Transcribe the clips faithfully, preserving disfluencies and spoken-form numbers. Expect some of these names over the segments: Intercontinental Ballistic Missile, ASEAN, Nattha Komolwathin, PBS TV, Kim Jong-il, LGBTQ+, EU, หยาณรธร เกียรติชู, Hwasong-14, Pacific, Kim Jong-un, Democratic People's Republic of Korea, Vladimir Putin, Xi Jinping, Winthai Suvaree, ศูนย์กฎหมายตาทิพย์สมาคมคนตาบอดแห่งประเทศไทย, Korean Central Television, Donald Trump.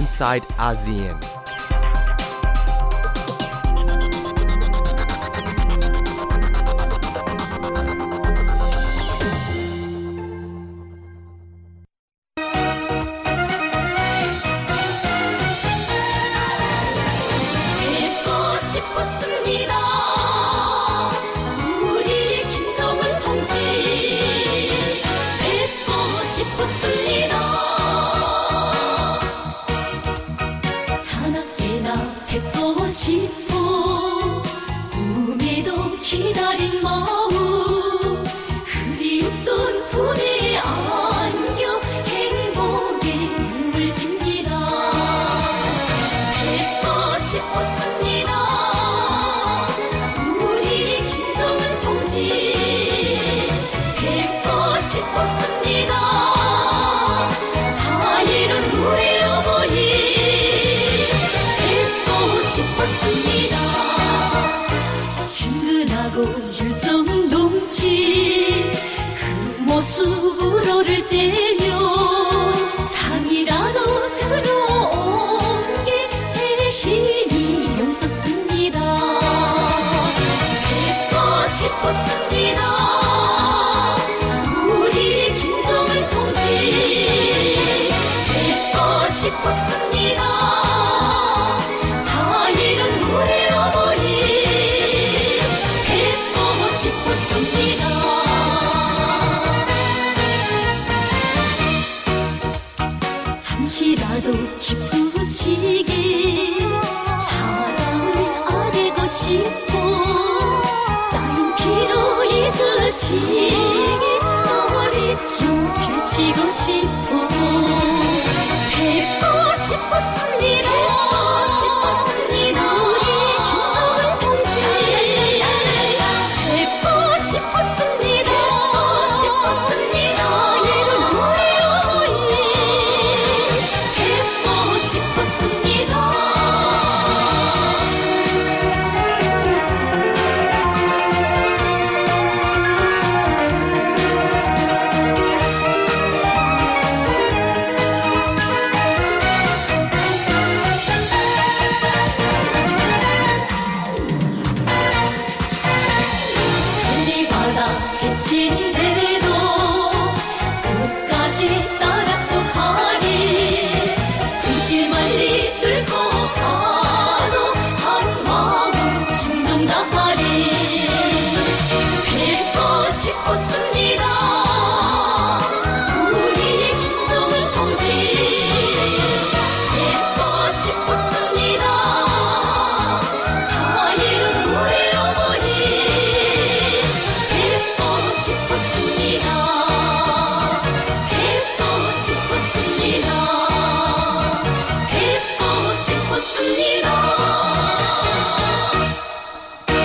Inside อาเซียนส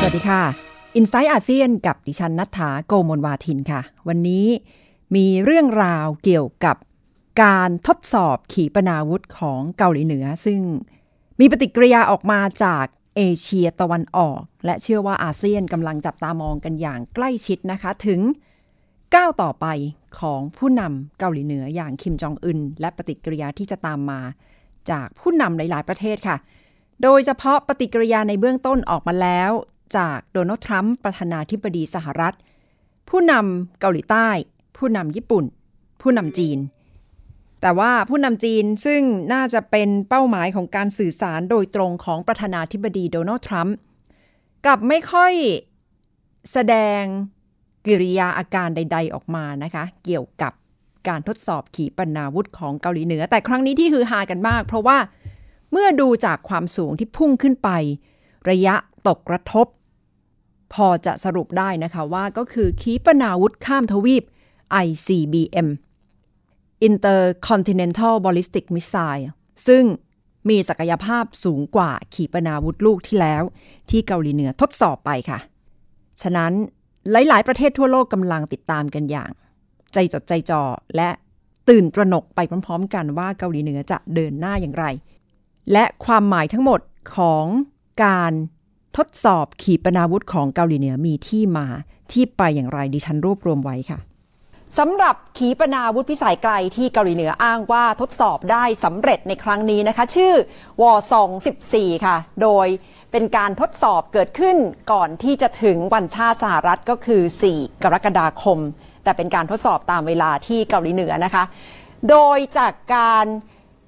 วัสดีค่ะ Inside อาเซียน กับดิฉันณัฐฐาโกมลวาทินค่ะวันนี้มีเรื่องราวเกี่ยวกับการทดสอบขีปนาวุธของเกาหลีเหนือซึ่งมีปฏิกิริยาออกมาจากเอเชียตะวันออกและเชื่อว่าอาเซียนกำลังจับตามองกันอย่างใกล้ชิดนะคะถึงก้าวต่อไปของผู้นำเกาหลีเหนืออย่างคิมจองอึนและปฏิกิริยาที่จะตามมาจากผู้นำหลายๆประเทศค่ะโดยเฉพาะปฏิกิริยาในเบื้องต้นออกมาแล้วจากโดนัลด์ทรัมป์ประธานาธิบดีสหรัฐผู้นำเกาหลีใต้ผู้นำญี่ปุ่นผู้นำจีนแต่ว่าผู้นำจีนซึ่งน่าจะเป็นเป้าหมายของการสื่อสารโดยตรงของประธานาธิบดีโดนัลด์ทรัมป์กลับไม่ค่อยแสดงกิริยาอาการใดๆออกมานะคะเกี่ยวกับการทดสอบขีปนาวุธของเกาหลีเหนือแต่ครั้งนี้ที่ฮือฮากันมากเพราะว่าเมื่อดูจากความสูงที่พุ่งขึ้นไประยะตกกระทบพอจะสรุปได้นะคะว่าก็คือขีปนาวุธข้ามทวีป ไอ ซี บี เอ็ม Intercontinental Ballistic Missile ซึ่งมีศักยภาพสูงกว่าขีปนาวุธลูกที่แล้วที่เกาหลีเหนือทดสอบไปค่ะฉะนั้นหลายๆประเทศทั่วโลกกำลังติดตามกันอย่างใจจดใจจ่อและตื่นตระหนกไปพร้อมๆกันว่าเกาหลีเหนือจะเดินหน้าอย่างไรและความหมายทั้งหมดของการทดสอบขีปนาวุธของเกาหลีเหนือมีที่มาที่ไปอย่างไรดิฉันรวบรวมไว้ค่ะ สำหรับขีปนาวุธพิสัยไกลที่เกาหลีเหนืออ้างว่าทดสอบได้สำเร็จในครั้งนี้นะคะชื่อวอสองหนึ่งสี่ค่ะโดยเป็นการทดสอบเกิดขึ้นก่อนที่จะถึงวันชาติสหรัฐก็คือสี่กรกฎาคมแต่เป็นการทดสอบตามเวลาที่เกาหลีเหนือนะคะโดยจากการ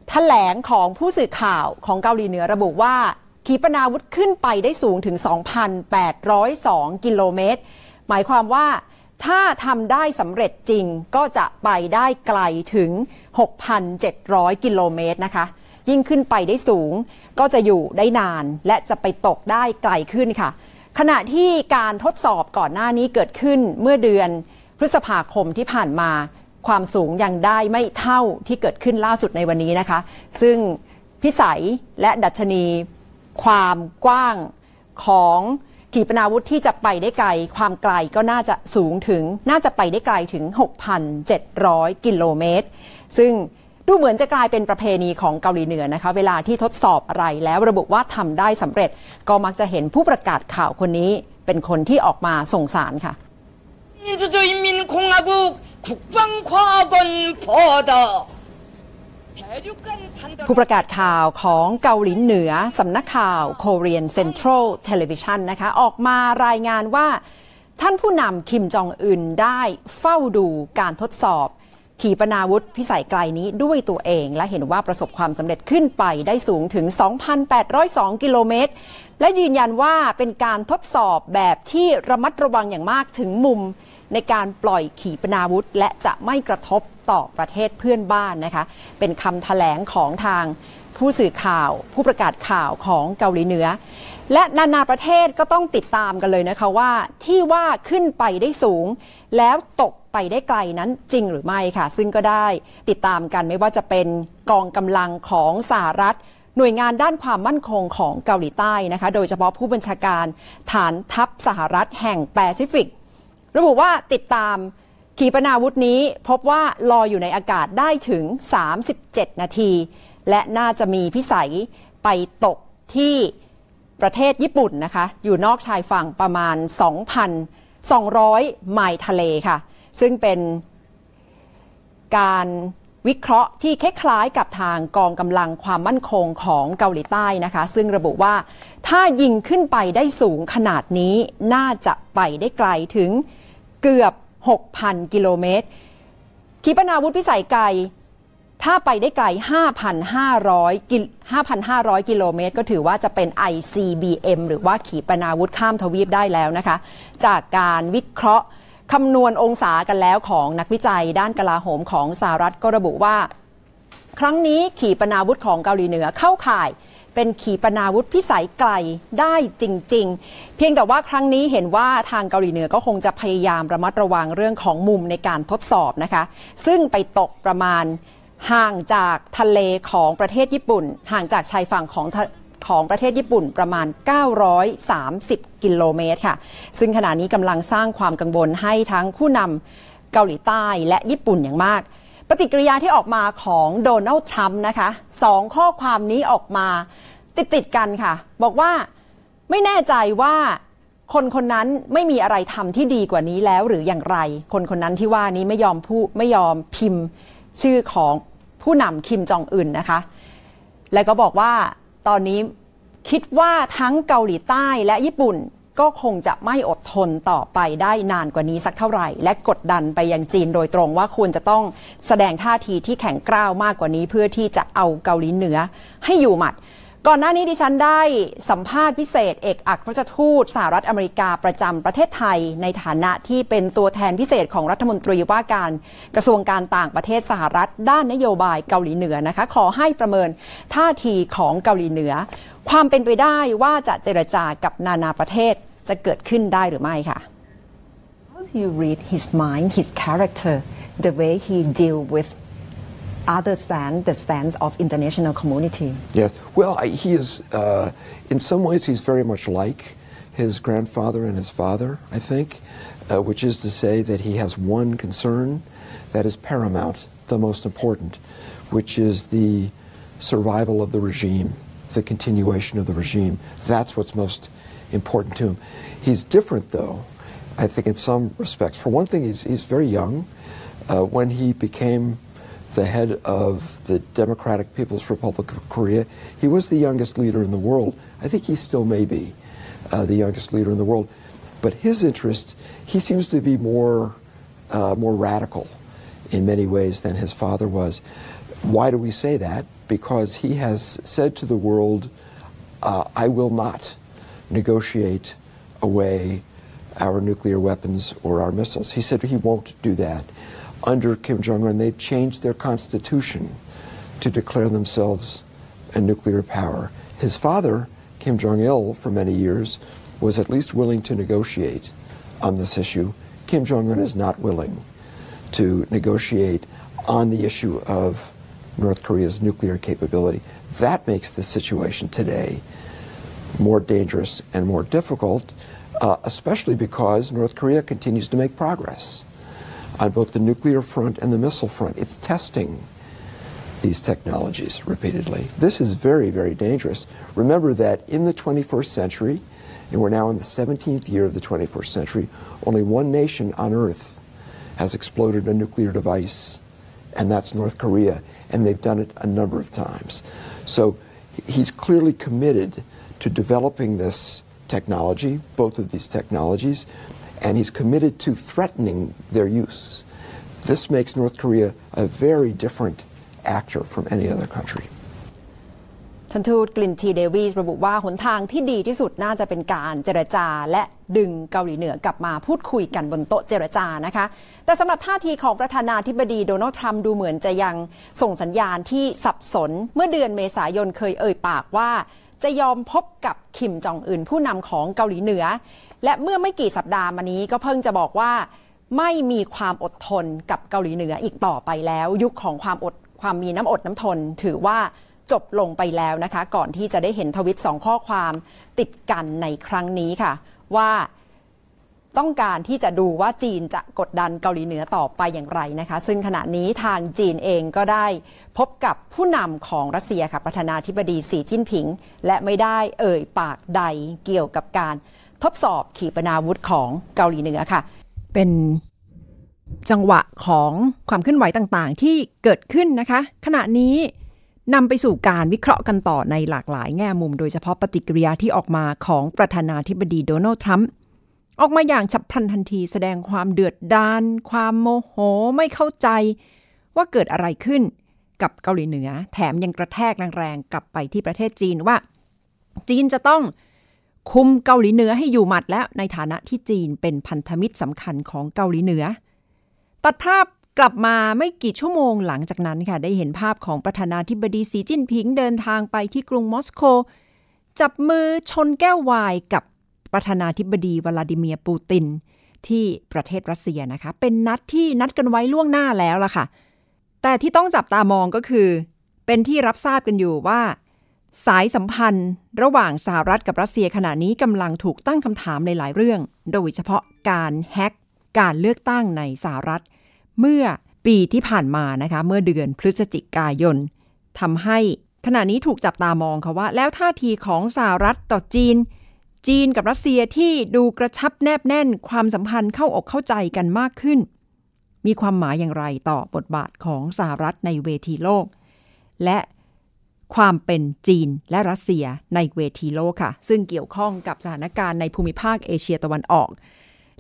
แถลงของผู้สื่อข่าวของเกาหลีเหนือระบุว่าขีปนาวุธขึ้นไปได้สูงถึง สองพันแปดร้อยสองกิโลเมตรหมายความว่าถ้าทำได้สำเร็จจริงก็จะไปได้ไกลถึง หกพันเจ็ดร้อยกิโลเมตรนะคะยิ่งขึ้นไปได้สูงก็จะอยู่ได้นานและจะไปตกได้ไกลขึ้นค่ะขณะที่การทดสอบก่อนหน้านี้เกิดขึ้นเมื่อเดือนพฤษภาคมที่ผ่านมาความสูงยังได้ไม่เท่าที่เกิดขึ้นล่าสุดในวันนี้นะคะซึ่งพิสัยและดัชนีความกว้างของขีปนาวุธที่จะไปได้ไกลความไกลก็น่าจะสูงถึงน่าจะไปได้ไกลถึง หกพันเจ็ดร้อยกิโลเมตรซึ่งดูเหมือนจะกลายเป็นประเพณีของเกาหลีเหนือนะคะเวลาที่ทดสอบอะไรแล้วระบุว่าทำได้สำเร็จก็มักจะเห็นผู้ประกาศข่าวคนนี้เป็นคนที่ออกมาส่งสารค่ะผู้ประกาศข่าวของเกาหลีเหนือสำนักข่าว Korean Central Television นะคะออกมารายงานว่าท่านผู้นำคิมจองอึนได้เฝ้าดูการทดสอบขีปนาวุธพิสัยไกลนี้ด้วยตัวเองและเห็นว่าประสบความสำเร็จขึ้นไปได้สูงถึง สองพันแปดร้อยสองกิโลเมตรและยืนยันว่าเป็นการทดสอบแบบที่ระมัดระวังอย่างมากถึงมุมในการปล่อยขีปนาวุธและจะไม่กระทบต่อประเทศเพื่อนบ้านนะคะเป็นคำแถลงของทางผู้สื่อข่าวผู้ประกาศข่าวของเกาหลีเหนือและนานาประเทศก็ต้องติดตามกันเลยนะคะว่าที่ว่าขึ้นไปได้สูงแล้วตกไปได้ไกลนั้นจริงหรือไม่ค่ะซึ่งก็ได้ติดตามกันไม่ว่าจะเป็นกองกำลังของสหรัฐหน่วยงานด้านความมั่นคงของเกาหลีใต้นะคะโดยเฉพาะผู้บัญชาการฐานทัพสหรัฐแห่ง Pacific ระบุว่าติดตามขีปนาวุธนี้พบว่าลอยอยู่ในอากาศได้ถึงสามสิบเจ็ดนาทีและน่าจะมีพิสัยไปตกที่ประเทศญี่ปุ่นนะคะอยู่นอกชายฝั่งประมาณ สองพันสองร้อยไมล์ทะเลค่ะซึ่งเป็นการวิเคราะห์ที่คล้ายๆกับทางกองกำลังความมั่นคงของเกาหลีใต้นะคะซึ่งระบุว่าถ้ายิงขึ้นไปได้สูงขนาดนี้น่าจะไปได้ไกลถึงเกือบ หกพันกิโลเมตรขีปนาวุธพิสัยไกลถ้าไปได้ไกล ห้าพันห้าร้อยกิโลเมตรก็ถือว่าจะเป็น ไอ ซี บี เอ็ม หรือว่าขีปนาวุธข้ามทวีปได้แล้วนะคะจากการวิเคราะห์คำนวณองศากันแล้วของนักวิจัยด้านกลาโหมของสหรัฐก็ระบุว่าครั้งนี้ขีปนาวุธของเกาหลีเหนือเข้าข่ายเป็นขีปนาวุธพิสัยไกลได้จริงๆเพียงแต่ว่าครั้งนี้เห็นว่าทางเกาหลีเหนือก็คงจะพยายามระมัดระวังเรื่องของมุมในการทดสอบนะคะซึ่งไปตกประมาณห่างจากทะเลของประเทศญี่ปุ่นห่างจากชายฝั่งของของประเทศญี่ปุ่นประมาณเก้าร้อยสามสิบกิโลเมตรค่ะซึ่งขณะนี้กำลังสร้างความกังวลให้ทั้งผู้นำเกาหลีใต้และญี่ปุ่นอย่างมากปฏิกิริยาที่ออกมาของโดนัลด์ทรัมป์นะคะสองข้อความนี้ออกมาติดติดกันค่ะบอกว่าไม่แน่ใจว่าคนคนนั้นไม่มีอะไรทำที่ดีกว่านี้แล้วหรืออย่างไรคนคนนั้นที่ว่านี้ไม่ยอมพูดไม่ยอมพิมพ์ชื่อของผู้นำคิมจองอึนนะคะและก็บอกว่าตอนนี้คิดว่าทั้งเกาหลีใต้และญี่ปุ่นก็คงจะไม่อดทนต่อไปได้นานกว่านี้สักเท่าไหร่และกดดันไปยังจีนโดยตรงว่าควรจะต้องแสดงท่าทีที่แข็งกร้าวมากกว่านี้เพื่อที่จะเอาเกาหลีเหนือให้อยู่หมัดก่อนหน้านี้ดิฉันได้สัมภาษณ์พิเศษเอกอัครราชทูตสหรัฐอเมริกาประจำประเทศไทยในฐานะที่เป็นตัวแทนพิเศษของรัฐมนตรีว่าการกระทรวงการต่างประเทศสหรัฐด้านนโยบายเกาหลีเหนือนะคะขอให้ประเมินท่าทีของเกาหลีเหนือความเป็นไปได้ว่าจะเจรจากับนานาประเทศจะเกิดขึ้นได้หรือไม่ค่ะ How do you read his mind, his character, the way he deal with?other than the stance of international community? Yes, well, I, he is, uh, in some ways, he's very much like his grandfather and his father, I think, uh, which is to say that he has one concern that is paramount, the most important, which is the survival of the regime, the continuation of the regime. That's what's most important to him. He's different, though, I think, in some respects. For one thing, he's, he's very young. uh, when he became the head of the Democratic People's Republic of Korea, he was the youngest leader in the world. I think he still may be uh, the youngest leader in the world. But his interest, he seems to be more, uh, more radical in many ways than his father was. Why do we say that? Because he has said to the world, uh, I will not negotiate away our nuclear weapons or our missiles. He said he won't do that. Under Kim Jong-un, they've changed their constitution to declare themselves a nuclear power. His father, Kim Jong-il, for many years, was at least willing to negotiate on this issue. Kim Jong-un is not willing to negotiate on the issue of North Korea's nuclear capability. That makes the situation today more dangerous and more difficult, uh, especially because North Korea continues to make progress on both the nuclear front and the missile front. It's testing these technologies repeatedly. This is very, very dangerous. Remember that in the twenty-first century, and we're now in the seventeenth year of the twenty-first century, only one nation on Earth has exploded a nuclear device, and that's North Korea, and they've done it a number of times. So he's clearly committed to developing this technology, both of these technologies, and he's committed to threatening their use. This makes North Korea a very different actor from any other country. ท่านทูตกลินทีเดวีสระบุว่าหนทางที่ดีที่สุดน่าจะเป็นการเจรจาและดึงเกาหลีเหนือกลับมาพูดคุยกันบนโต๊ะเจรจานะคะแต่สำหรับท่าทีของประธานาธิบดีโดนัลด์ทรัมป์ดูเหมือนจะยังส่งสัญญาณที่สับสนเมื่อเดือนเมษายนเคยเอ่ยปากว่าจะยอมพบกับคิมจองอึนผู้นำของเกาหลีเหนือและเมื่อไม่กี่สัปดาห์มานี้ก็เพิ่งจะบอกว่าไม่มีความอดทนกับเกาหลีเหนืออีกต่อไปแล้วยุคของความอดความมีน้ำอดน้ำทนถือว่าจบลงไปแล้วนะคะก่อนที่จะได้เห็นทวิตสองข้อความติดกันในครั้งนี้ค่ะว่าต้องการที่จะดูว่าจีนจะกดดันเกาหลีเหนือต่อไปอย่างไรนะคะซึ่งขณะนี้ทางจีนเองก็ได้พบกับผู้นำของรัสเซียค่ะประธานาธิบดีสีจิ้นผิงและไม่ได้เอ่ยปากใดเกี่ยวกับการทดสอบขีปนาวุธของเกาหลีเหนือค่ะเป็นจังหวะของความเคลื่อนไหวต่างๆที่เกิดขึ้นนะคะขณะนี้นำไปสู่การวิเคราะห์กันต่อในหลากหลายแง่มุมโดยเฉพาะปฏิกิริยาที่ออกมาของประธานาธิบดีโดนัลด์ทรัมป์ออกมาอย่างฉับพลันทันทีแสดงความเดือดดาลความโมโหไม่เข้าใจว่าเกิดอะไรขึ้นกับเกาหลีเหนือแถมยังกระแทกแรงๆกลับไปที่ประเทศจีนว่าจีนจะต้องคุมเกาหลีเหนือให้อยู่หมัดแล้วในฐานะที่จีนเป็นพันธมิตรสำคัญของเกาหลีเหนือตัดภาพกลับมาไม่กี่ชั่วโมงหลังจากนั้นค่ะได้เห็นภาพของประธานาธิบดีสีจิ้นผิงเดินทางไปที่กรุงมอสโกจับมือชนแก้วไวน์กับประธานาธิบดีวลาดิเมียร์ปูตินที่ประเทศรัสเซียนะคะเป็นนัดที่นัดกันไว้ล่วงหน้าแล้วล่ะค่ะแต่ที่ต้องจับตามองก็คือเป็นที่รับทราบกันอยู่ว่าสายสัมพันธ์ระหว่างสหรัฐกับรัสเซียขณะนี้กำลังถูกตั้งคำถามในหลายเรื่องโดยเฉพาะการแฮกการเลือกตั้งในสหรัฐเมื่อปีที่ผ่านมานะคะเมื่อเดือนพฤศจิกายนทำให้ขณะนี้ถูกจับตามองค่ะว่าแล้วท่าทีของสหรัฐต่อจีนจีนกับรัสเซียที่ดูกระชับแนบแน่นความสัมพันธ์เข้าอกเข้าใจกันมากขึ้นมีความหมายอย่างไรต่อบทบาทของสหรัฐในเวทีโลกและความเป็นจีนและรัสเซียในเวทีโลกค่ะซึ่งเกี่ยวข้องกับสถานการณ์ในภูมิภาคเอเชียตะวันออก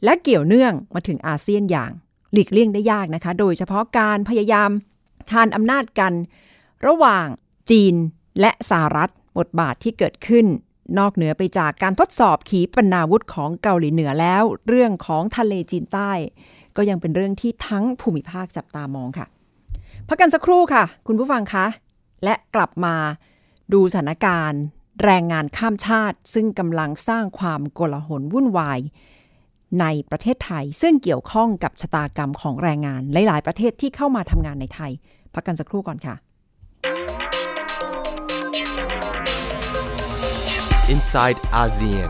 และเกี่ยวเนื่องมาถึงอาเซียนอย่างหลีกเลี่ยงได้ยากนะคะโดยเฉพาะการพยายามคานอำนาจกันระหว่างจีนและสหรัฐบทบาทที่เกิดขึ้นนอกเหนือไปจากการทดสอบขีปนาวุธของเกาหลีเหนือแล้วเรื่องของทะเลจีนใต้ก็ยังเป็นเรื่องที่ทั้งภูมิภาคจับตามองค่ะพักกันสักครู่ค่ะคุณผู้ฟังคะและกลับมาดูสถานการณ์แรงงานข้ามชาติซึ่งกำลังสร้างความโกลาหลวุ่นวายในประเทศไทยซึ่งเกี่ยวข้องกับชะตากรรมของแรงงานหลายๆประเทศที่เข้ามาทำงานในไทยพักกันสักครู่ก่อนค่ะ Inside อาเซียน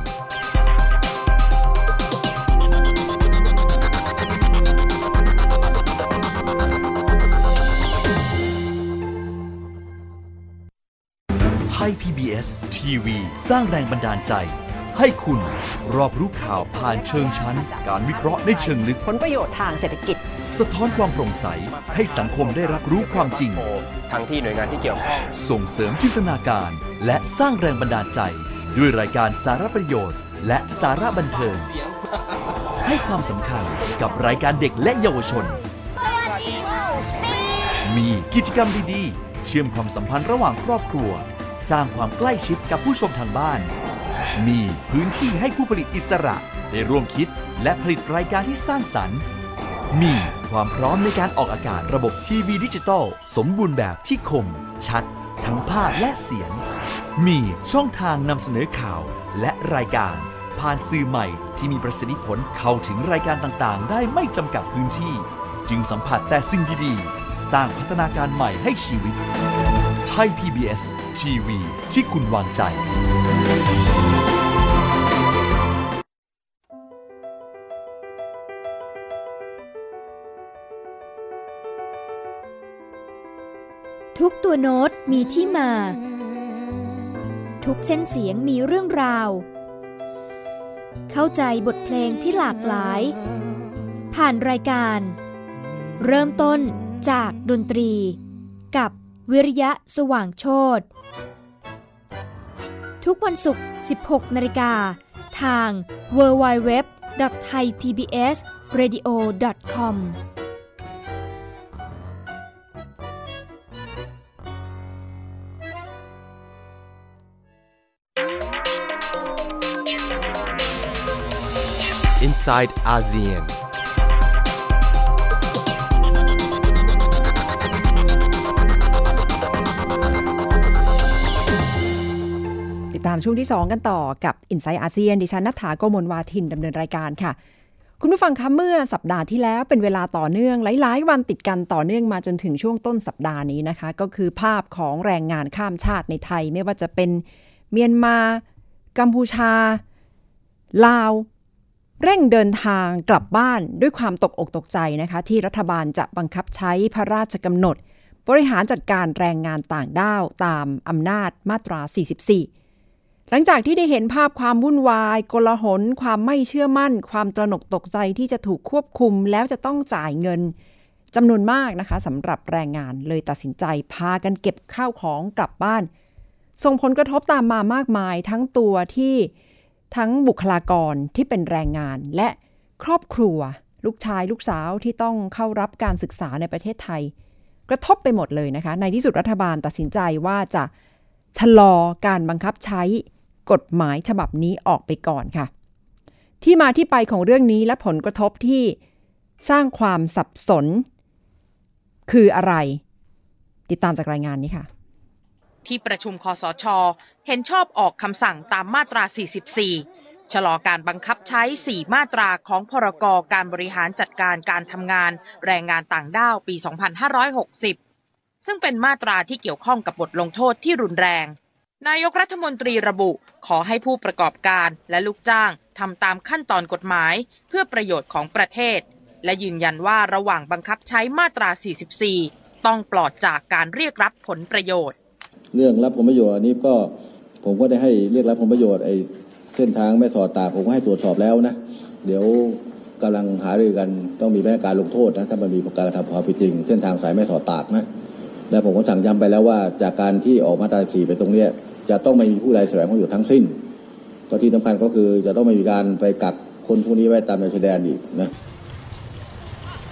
Thai พี บี เอส ที วี สร้างแรงบันดาลใจให้คุณรอบรู้ข่าวผ่านเชิงชั้นการวิเคราะห์ในเชิงลึกผลประโยชน์ทางเศรษฐกิจ สะท้อนความโปร่งใสให้สังคมได้รับรู้ความจริงทั้งที่หน่วยงานที่เกี่ยวข้องส่งเสริมจินตนาการและสร้างแรงบันดาลใจด้วยรายการสาระประโยชน์และสาระบันเทิงให้ความสำคัญกับรายการเด็กและเยาวชนมีกิจกรรมดีๆเชื่อมความสัมพันธ์ระหว่างครอบครัวสร้างความใกล้ชิดกับผู้ชมทางบ้านมีพื้นที่ให้ผู้ผลิตอิสระได้ร่วมคิดและผลิตรายการที่สร้างสรรค์มีความพร้อมในการออกอากาศระบบทีวีดิจิตอลสมบูรณ์แบบที่คมชัดทั้งภาพและเสียงมีช่องทางนำเสนอข่าวและรายการผ่านสื่อใหม่ที่มีประสิทธิผลเข้าถึงรายการต่างๆได้ไม่จำกัดพื้นที่จึงสัมผัสแต่สิ่งดีๆสร้างพัฒนาการใหม่ให้ชีวิตไทย พี บี เอส ทีวีที่คุณวางใจทุกตัวโน้ตมีที่มาทุกเส้นเสียงมีเรื่องราวเข้าใจบทเพลงที่หลากหลายผ่านรายการเริ่มต้นจากดนตรีกับวิริยะสว่างโชติทุกวันศุกร์ สิบหกนาฬิกา นทาง ดับเบิลยู ดับเบิลยู ดับเบิลยู ดอท ไทย พี บี เอส เรดิโอ ดอท คอมInside อาเซียน ติดตามช่วงที่สองกันต่อกับ Inside อาเซียน ดิฉันณัฐฐา โกมลวาทินดำเนินรายการค่ะคุณผู้ฟังคะเมื่อสัปดาห์ที่แล้วเป็นเวลาต่อเนื่องหลายๆวันติดกันต่อเนื่องมาจนถึงช่วงต้นสัปดาห์นี้นะคะก็คือภาพของแรงงานข้ามชาติในไทยไม่ว่าจะเป็นเมียนมากัมพูชาลาวเร่งเดินทางกลับบ้านด้วยความตกอกตกใจนะคะที่รัฐบาลจะบังคับใช้พระราชกำหนดบริหารจัดการแรงงานต่างด้าวตามอำนาจมาตราสี่สิบสี่หลังจากที่ได้เห็นภาพความวุ่นวายโกลาหลความไม่เชื่อมั่นความตระหนกตกใจที่จะถูกควบคุมแล้วจะต้องจ่ายเงินจำนวนมากนะคะสำหรับแรงงานเลยตัดสินใจพากันเก็บข้าวของกลับบ้านส่งผลกระทบตามมามากมายทั้งตัวที่ทั้งบุคลากรที่เป็นแรงงานและครอบครัวลูกชายลูกสาวที่ต้องเข้ารับการศึกษาในประเทศไทยกระทบไปหมดเลยนะคะในที่สุดรัฐบาลตัดสินใจว่าจะชะลอการบังคับใช้กฎหมายฉบับนี้ออกไปก่อนค่ะที่มาที่ไปของเรื่องนี้และผลกระทบที่สร้างความสับสนคืออะไรติดตามจากรายงานนี้ค่ะที่ประชุมคสช.เห็นชอบออกคำสั่งตามมาตรา สี่สิบสี่ ชะลอการบังคับใช้ สี่ มาตราของพรก.การบริหารจัดการการทำงานแรงงานต่างด้าวปี สองพันห้าร้อยหกสิบ ซึ่งเป็นมาตราที่เกี่ยวข้องกับบทลงโทษที่รุนแรงนายกรัฐมนตรีระบุขอให้ผู้ประกอบการและลูกจ้างทำตามขั้นตอนกฎหมายเพื่อประโยชน์ของประเทศและยืนยันว่าระหว่างบังคับใช้มาตรา สี่สิบสี่ ต้องปลอดจากการเรียกรับผลประโยชน์เรื่องรับผลประโยชน์อันนี้ก็ผมก็ได้ให้เรียกรับผลประโยชน์ไอ้เส้นทางแม่สอดตากผมก็ให้ตรวจสอบแล้วนะเดี๋ยวกำลังหารือกันต้องมีมาตรการลงโทษนะถ้ามันมีการกระทำความผิดจริงเส้นทางสายแม่สอดตากนะและผมก็สั่งย้ำไปแล้วว่าจากการที่ออกมาตราสี่ไปตรงนี้จะต้องไม่มีผู้ใดแสวงผลประโยชน์ทั้งสิ้นก็ที่สำคัญก็คือจะต้องไม่มีการไปกักคนพวกนี้ไว้ตามชายแดนอีกนะ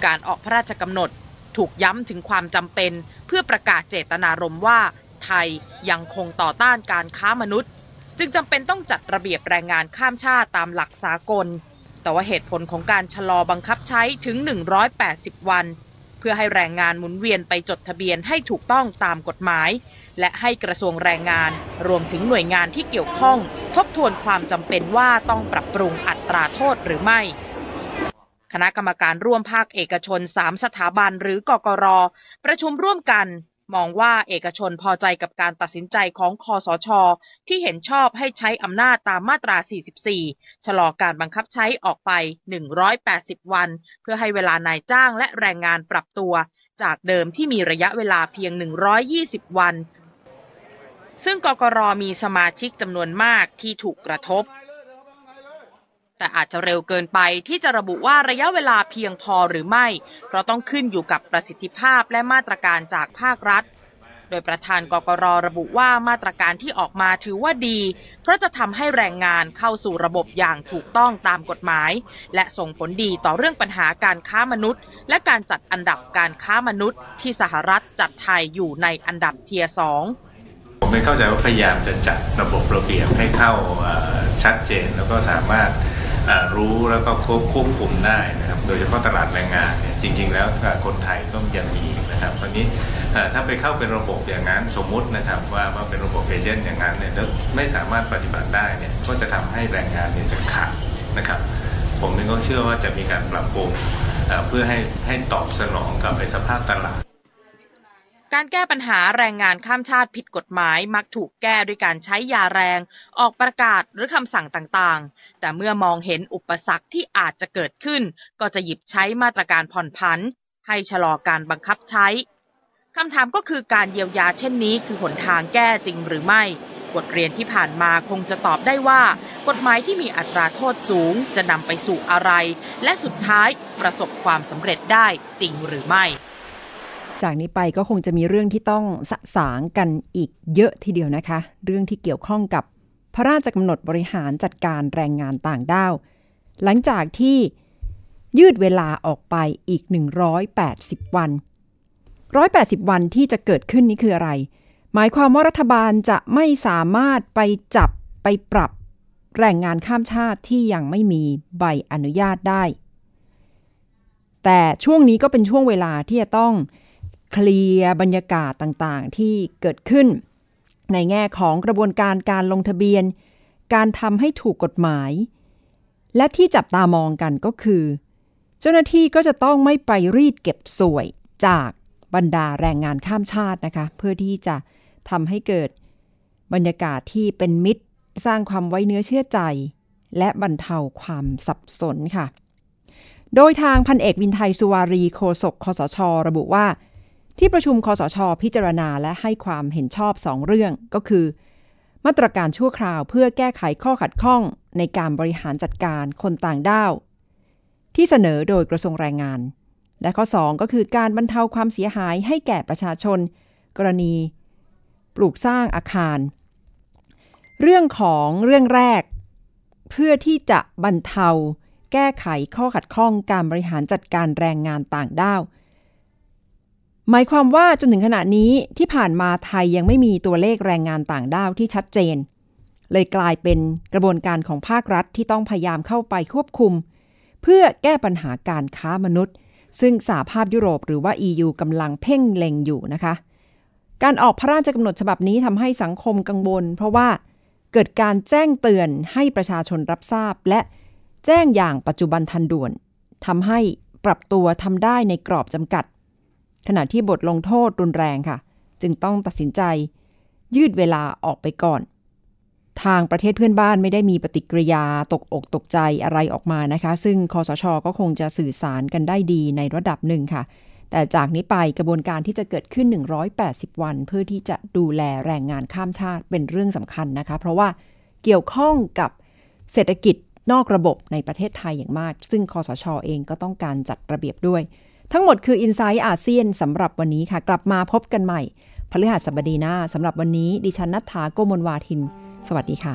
การออกพระราชกำหนดถูกย้ำถึงความจำเป็นเพื่อประกาศเจตนารมณ์ว่าไทยยังคงต่อต้านการค้ามนุษย์จึงจำเป็นต้องจัดระเบียบแรงงานข้ามชาติตามหลักสากลแต่ว่าเหตุผลของการชะลอบังคับใช้ถึงหนึ่งร้อยแปดสิบวันเพื่อให้แรงงานหมุนเวียนไปจดทะเบียนให้ถูกต้องตามกฎหมายและให้กระทรวงแรงงานรวมถึงหน่วยงานที่เกี่ยวข้องทบทวนความจำเป็นว่าต้องปรับปรุงอัตราโทษหรือไม่คณะกรรมการร่วมภาคเอกชนสามสถาบันหรือกกร.ประชุมร่วมกันมองว่าเอกชนพอใจกับการตัดสินใจของคสช.ที่เห็นชอบให้ใช้อำนาจตามมาตรา สี่สิบสี่ ชะลอการบังคับใช้ออกไป หนึ่งร้อยแปดสิบ วันเพื่อให้เวลานายจ้างและแรงงานปรับตัวจากเดิมที่มีระยะเวลาเพียง หนึ่งร้อยยี่สิบ วันซึ่งกกร.มีสมาชิกจำนวนมากที่ถูกกระทบ แต่อาจจะเร็วเกินไปที่จะระบุว่าระยะเวลาเพียงพอหรือไม่เพราะต้องขึ้นอยู่กับประสิทธิภาพและมาตรการจากภาครัฐโดยประธานกกร.ระบุว่ามาตรการที่ออกมาถือว่าดีเพราะจะทำให้แรงงานเข้าสู่ระบบอย่างถูกต้องตามกฎหมายและส่งผลดีต่อเรื่องปัญหาการค้ามนุษย์และการจัดอันดับการค้ามนุษย์ที่สหรัฐจัดไทยอยู่ในอันดับเทียร์ สองผมไม่เข้าใจว่าพยายามจะจัดระบบระเบียบให้เข้าชัดเจนแล้วก็สามารถรู้แล้วก็ควบคุมได้นะครับโดยเฉพาะตลาดแรงงานเนี่ยจริงๆแล้วคนไทยก็ยังมีนะครับตอนนี้ถ้าไปเข้าเป็นระบบอย่างนั้นสมมุตินะครับว่ามาเป็นระบบเอเจนต์อย่างนั้นเนี่ยไม่สามารถปฏิบัติได้เนี่ยก็จะทำให้แรงงานเนี่ยจะขาดนะครับผมเองก็เชื่อว่าจะมีการปรับปรุงเพื่อให้ให้ตอบสนองกับสภาพตลาดการแก้ปัญหาแรงงานข้ามชาติผิดกฎหมายมักถูกแก้ด้วยการใช้ยาแรงออกประกาศหรือคำสั่งต่างๆแต่เมื่อมองเห็นอุปสรรคที่อาจจะเกิดขึ้นก็จะหยิบใช้มาตรการผ่อนผันให้ชะลอการบังคับใช้คำถามก็คือการเยียวยาเช่นนี้คือหนทางแก้จริงหรือไม่บทเรียนที่ผ่านมาคงจะตอบได้ว่ากฎหมายที่มีอัตราโทษสูงจะนำไปสู่อะไรและสุดท้ายประสบความสำเร็จได้จริงหรือไม่จากนี้ไปก็คงจะมีเรื่องที่ต้องสะสางกันอีกเยอะทีเดียวนะคะเรื่องที่เกี่ยวข้องกับพระราชกำหนดบริหารจัดการแรงงานต่างด้าวหลังจากที่ยืดเวลาออกไปอีกหนึ่งร้อยแปดสิบวันหนึ่งร้อยแปดสิบวันที่จะเกิดขึ้นนี้คืออะไรหมายความว่ารัฐบาลจะไม่สามารถไปจับไปปรับแรงงานข้ามชาติที่ยังไม่มีใบอนุญาตได้แต่ช่วงนี้ก็เป็นช่วงเวลาที่จะต้องเคลียร์บรรยากาศต่างๆที่เกิดขึ้นในแง่ของกระบวนการการลงทะเบียนการทำให้ถูกกฎหมายและที่จับตามองกันก็คือเจ้าหน้าที่ก็จะต้องไม่ไปรีดเก็บสวยจากบรรดาแรงงานข้ามชาตินะคะเพื่อที่จะทำให้เกิดบรรยากาศที่เป็นมิตรสร้างความไว้เนื้อเชื่อใจและบรรเทาความสับสนค่ะโดยทางพันเอกวินไทยสุวารีโฆษกคสช.ระบุว่าที่ประชุมคสช.พิจารณาและให้ความเห็นชอบสองเรื่องก็คือมาตรการชั่วคราวเพื่อแก้ไขข้อขัดข้องในการบริหารจัดการคนต่างด้าวที่เสนอโดยกระทรวงแรงงานและข้อสองก็คือการบรรเทาความเสียหายให้แก่ประชาชนกรณีปลูกสร้างอาคารเรื่องของเรื่องแรกเพื่อที่จะบรรเทาแก้ไขข้อขัดข้องการบริหารจัดการแรงงานต่างด้าวหมายความว่าจนถึงขณะนี้ที่ผ่านมาไทยยังไม่มีตัวเลขแรงงานต่างด้าวที่ชัดเจนเลยกลายเป็นกระบวนการของภาครัฐที่ต้องพยายามเข้าไปควบคุมเพื่อแก้ปัญหาการค้ามนุษย์ซึ่งสหภาพยุโรปหรือว่า อี ยู กำลังเพ่งเล็งอยู่นะคะการออกพระราชกำหนดฉบับนี้ทำให้สังคมกังวลเพราะว่าเกิดการแจ้งเตือนให้ประชาชนรับทราบและแจ้งอย่างปัจจุบันทันด่วนทำให้ปรับตัวทำได้ในกรอบจำกัดขณะที่บทลงโทษรุนแรงค่ะจึงต้องตัดสินใจยืดเวลาออกไปก่อนทางประเทศเพื่อนบ้านไม่ได้มีปฏิกิริยาตกอกตกใจอะไรออกมานะคะซึ่งคสช.ก็คงจะสื่อสารกันได้ดีในระดับหนึ่งค่ะแต่จากนี้ไปกระบวนการที่จะเกิดขึ้นหนึ่งร้อยแปดสิบวันเพื่อที่จะดูแลแรงงานข้ามชาติเป็นเรื่องสำคัญนะคะเพราะว่าเกี่ยวข้องกับเศรษฐกิจนอกระบบในประเทศไทยอย่างมากซึ่งคสช.เองก็ต้องการจัดระเบียบด้วยทั้งหมดคือ Insight อาเซียน สำหรับวันนี้ค่ะกลับมาพบกันใหม่พฤหัสบดีหน้าสำหรับวันนี้ดิฉันณัฐฐา โกมลวาทินสวัสดีค่ะ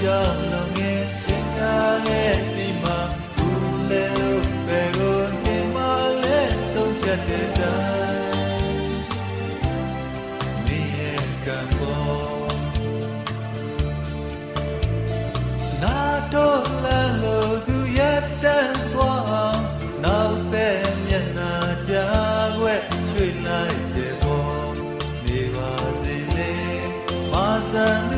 정령의 식당의 비망 울레로 배운 이말에 손잡대다 니의 감고 나도 랄로 두였던 왕 나빼면 나자괴 주일날 대보 니와질레 마산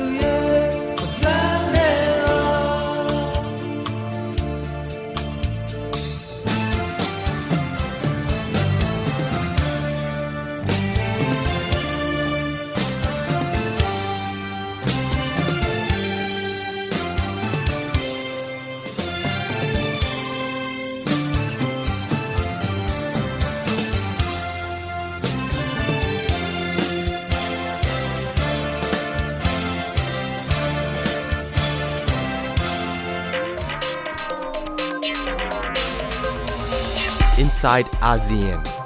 Inside ASEAN